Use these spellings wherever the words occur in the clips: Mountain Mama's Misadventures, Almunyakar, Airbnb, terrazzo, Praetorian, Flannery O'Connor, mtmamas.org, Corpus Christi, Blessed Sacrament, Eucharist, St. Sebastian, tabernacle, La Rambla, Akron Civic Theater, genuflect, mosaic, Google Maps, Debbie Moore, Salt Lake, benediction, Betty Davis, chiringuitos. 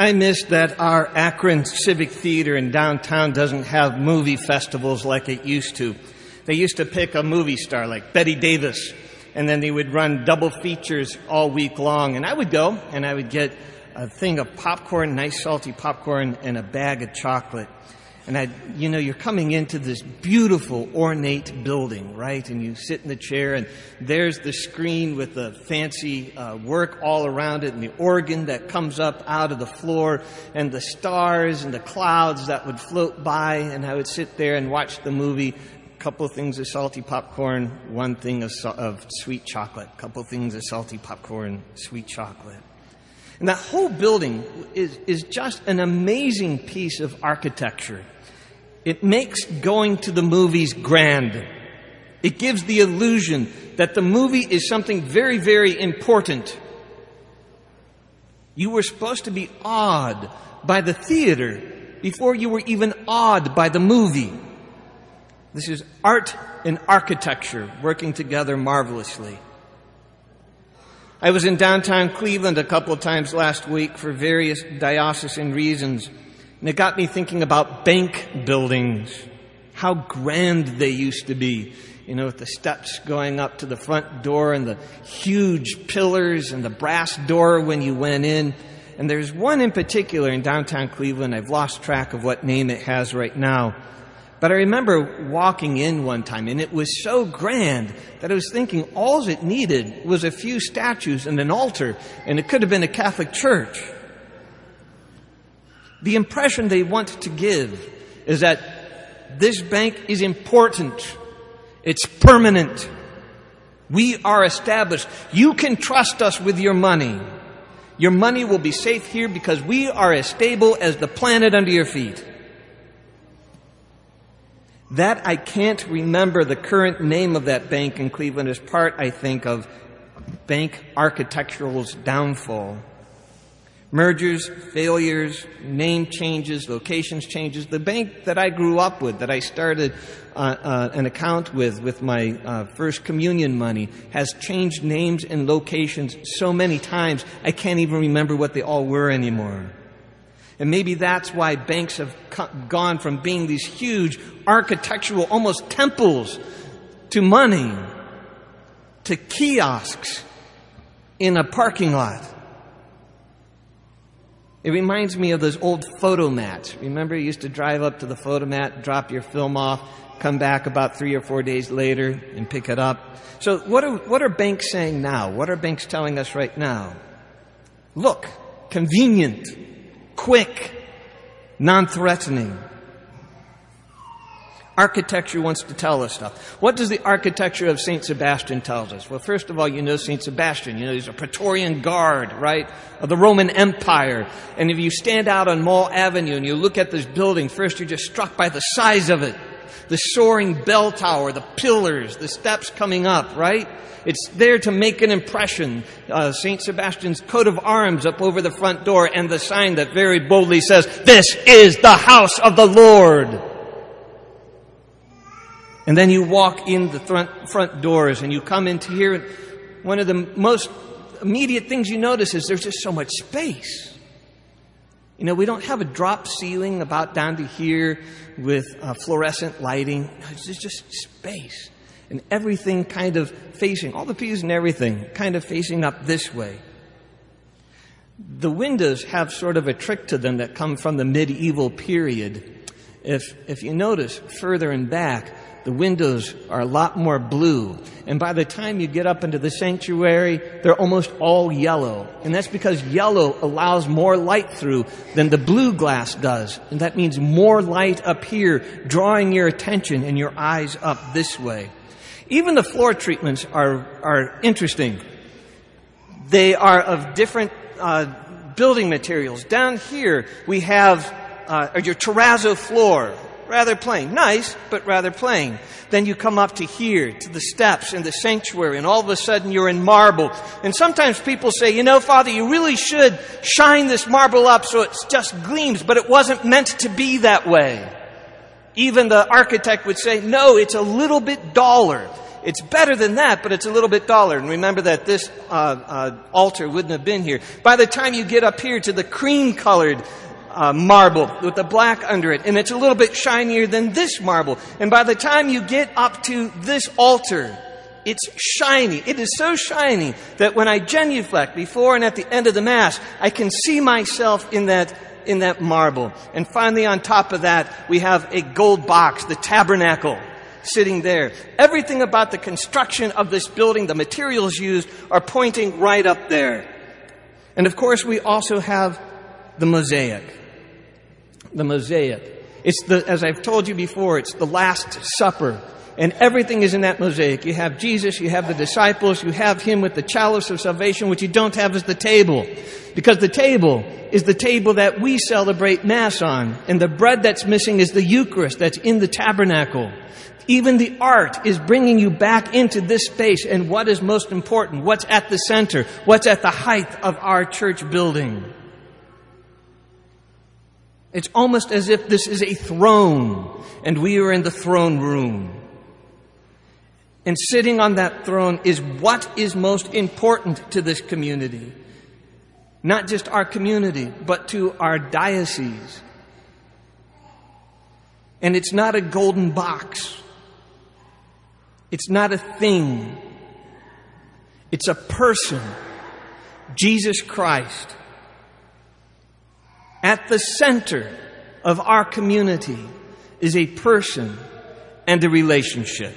I miss that our Akron Civic Theater in downtown doesn't have movie festivals like it used to. They used to pick a movie star like Betty Davis, and then they would run double features all week long. And I would go, and I would get a thing of popcorn, nice salty popcorn, and a bag of chocolate. And you're coming into this beautiful, ornate building, right? And you sit in the chair, and there's the screen with the fancy work all around it, and the organ that comes up out of the floor, and the stars and the clouds that would float by. And I would sit there and watch the movie. Couple things of salty popcorn, one thing of sweet chocolate. Couple things of salty popcorn, sweet chocolate. And that whole building is just an amazing piece of architecture. It makes going to the movies grand. It gives the illusion that the movie is something very, very important. You were supposed to be awed by the theater before you were even awed by the movie. This is art and architecture working together marvelously. I was in downtown Cleveland a couple of times last week for various diocesan reasons, and it got me thinking about bank buildings, how grand they used to be, with the steps going up to the front door and the huge pillars and the brass door when you went in. And there's one in particular in downtown Cleveland. I've lost track of what name it has right now. But I remember walking in one time, and it was so grand that I was thinking all it needed was a few statues and an altar, and it could have been a Catholic church. The impression they want to give is that this bank is important. It's permanent. We are established. You can trust us with your money. Your money will be safe here because we are as stable as the planet under your feet. That I can't remember the current name of that bank in Cleveland is part, I think, of bank architectural's downfall. Mergers, failures, name changes, locations changes. The bank that I grew up with, that I started an account with my first communion money, has changed names and locations so many times I can't even remember what they all were anymore. And maybe that's why banks have gone from being these huge architectural, almost temples to money, to kiosks in a parking lot. It reminds me of those old photomats. Remember, you used to drive up to the photomat, drop your film off, come back about 3 or 4 days later and pick it up. So what are banks saying now? What are banks telling us right now? Look, convenient. Quick, non-threatening. Architecture wants to tell us stuff. What does the architecture of St. Sebastian tell us? Well, first of all, you know St. Sebastian. He's a Praetorian guard, right, of the Roman Empire. And if you stand out on Mall Avenue and you look at this building, first you're just struck by the size of it. The soaring bell tower, the pillars, the steps coming up, right? It's there to make an impression. St. Sebastian's coat of arms up over the front door and the sign that very boldly says, "This is the house of the Lord." And then you walk in the front doors and you come into here. And one of the most immediate things you notice is there's just so much space. We don't have a drop ceiling about down to here with fluorescent lighting. No, it's just space. And everything kind of facing, all the pews and everything, kind of facing up this way. The windows have sort of a trick to them that come from the medieval period. If you notice further and back, the windows are a lot more blue. And by the time you get up into the sanctuary, they're almost all yellow. And that's because yellow allows more light through than the blue glass does. And that means more light up here, drawing your attention and your eyes up this way. Even the floor treatments are interesting. They are of different building materials. Down here, we have your terrazzo floor. Rather plain. Nice, but rather plain. Then you come up to here, to the steps and the sanctuary, and all of a sudden you're in marble. And sometimes people say, Father, you really should shine this marble up so it just gleams, but it wasn't meant to be that way. Even the architect would say, no, it's a little bit duller. It's better than that, but it's a little bit duller. And remember that this altar wouldn't have been here. By the time you get up here to the cream-colored marble with the black under it, and it's a little bit shinier than this marble. And by the time you get up to this altar, it's shiny. It is so shiny that when I genuflect before and at the end of the Mass, I can see myself in that marble. And finally, on top of that, we have a gold box, the tabernacle, sitting there. Everything about the construction of this building, the materials used, are pointing right up there. And of course, we also have the mosaic. The mosaic. It's the, as I've told you before, it's the Last Supper. And everything is in that mosaic. You have Jesus, you have the disciples, you have him with the chalice of salvation. What you don't have is the table. Because the table is the table that we celebrate Mass on. And the bread that's missing is the Eucharist that's in the tabernacle. Even the art is bringing you back into this space. And what is most important? What's at the center? What's at the height of our church building? It's almost as if this is a throne and we are in the throne room. And sitting on that throne is what is most important to this community. Not just our community, but to our diocese. And it's not a golden box. It's not a thing. It's a person, Jesus Christ, at the center of our community is a person and a relationship.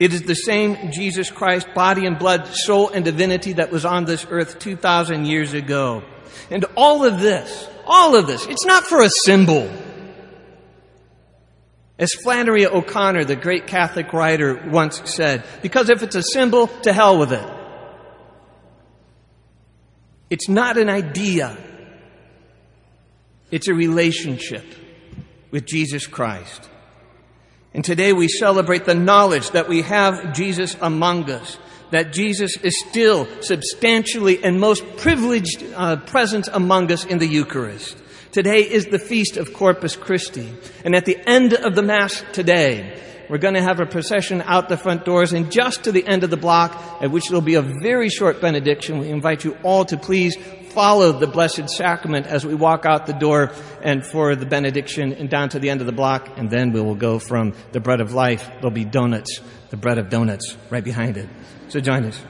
It is the same Jesus Christ, body and blood, soul and divinity that was on this earth 2,000 years ago. And all of this, it's not for a symbol. As Flannery O'Connor, the great Catholic writer, once said, because if it's a symbol, to hell with it. It's not an idea. It's a relationship with Jesus Christ. And today we celebrate the knowledge that we have Jesus among us, that Jesus is still substantially and most privileged presence among us in the Eucharist. Today is the Feast of Corpus Christi. And at the end of the Mass today, we're going to have a procession out the front doors and just to the end of the block, at which there will be a very short benediction. We invite you all to please follow the Blessed Sacrament as we walk out the door and for the benediction and down to the end of the block. And then we will go from the bread of life. There'll be donuts, the bread of donuts right behind it. So join us.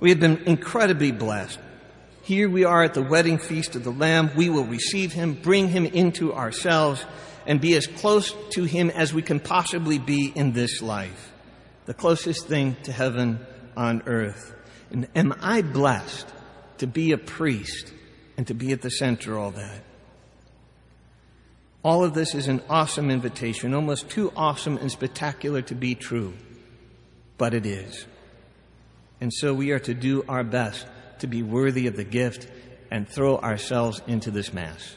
We have been incredibly blessed. Here we are at the wedding feast of the Lamb. We will receive him, bring him into ourselves, and be as close to him as we can possibly be in this life. The closest thing to heaven on earth. And am I blessed to be a priest and to be at the center of all that? All of this is an awesome invitation, almost too awesome and spectacular to be true. But it is. And so we are to do our best to be worthy of the gift and throw ourselves into this Mass.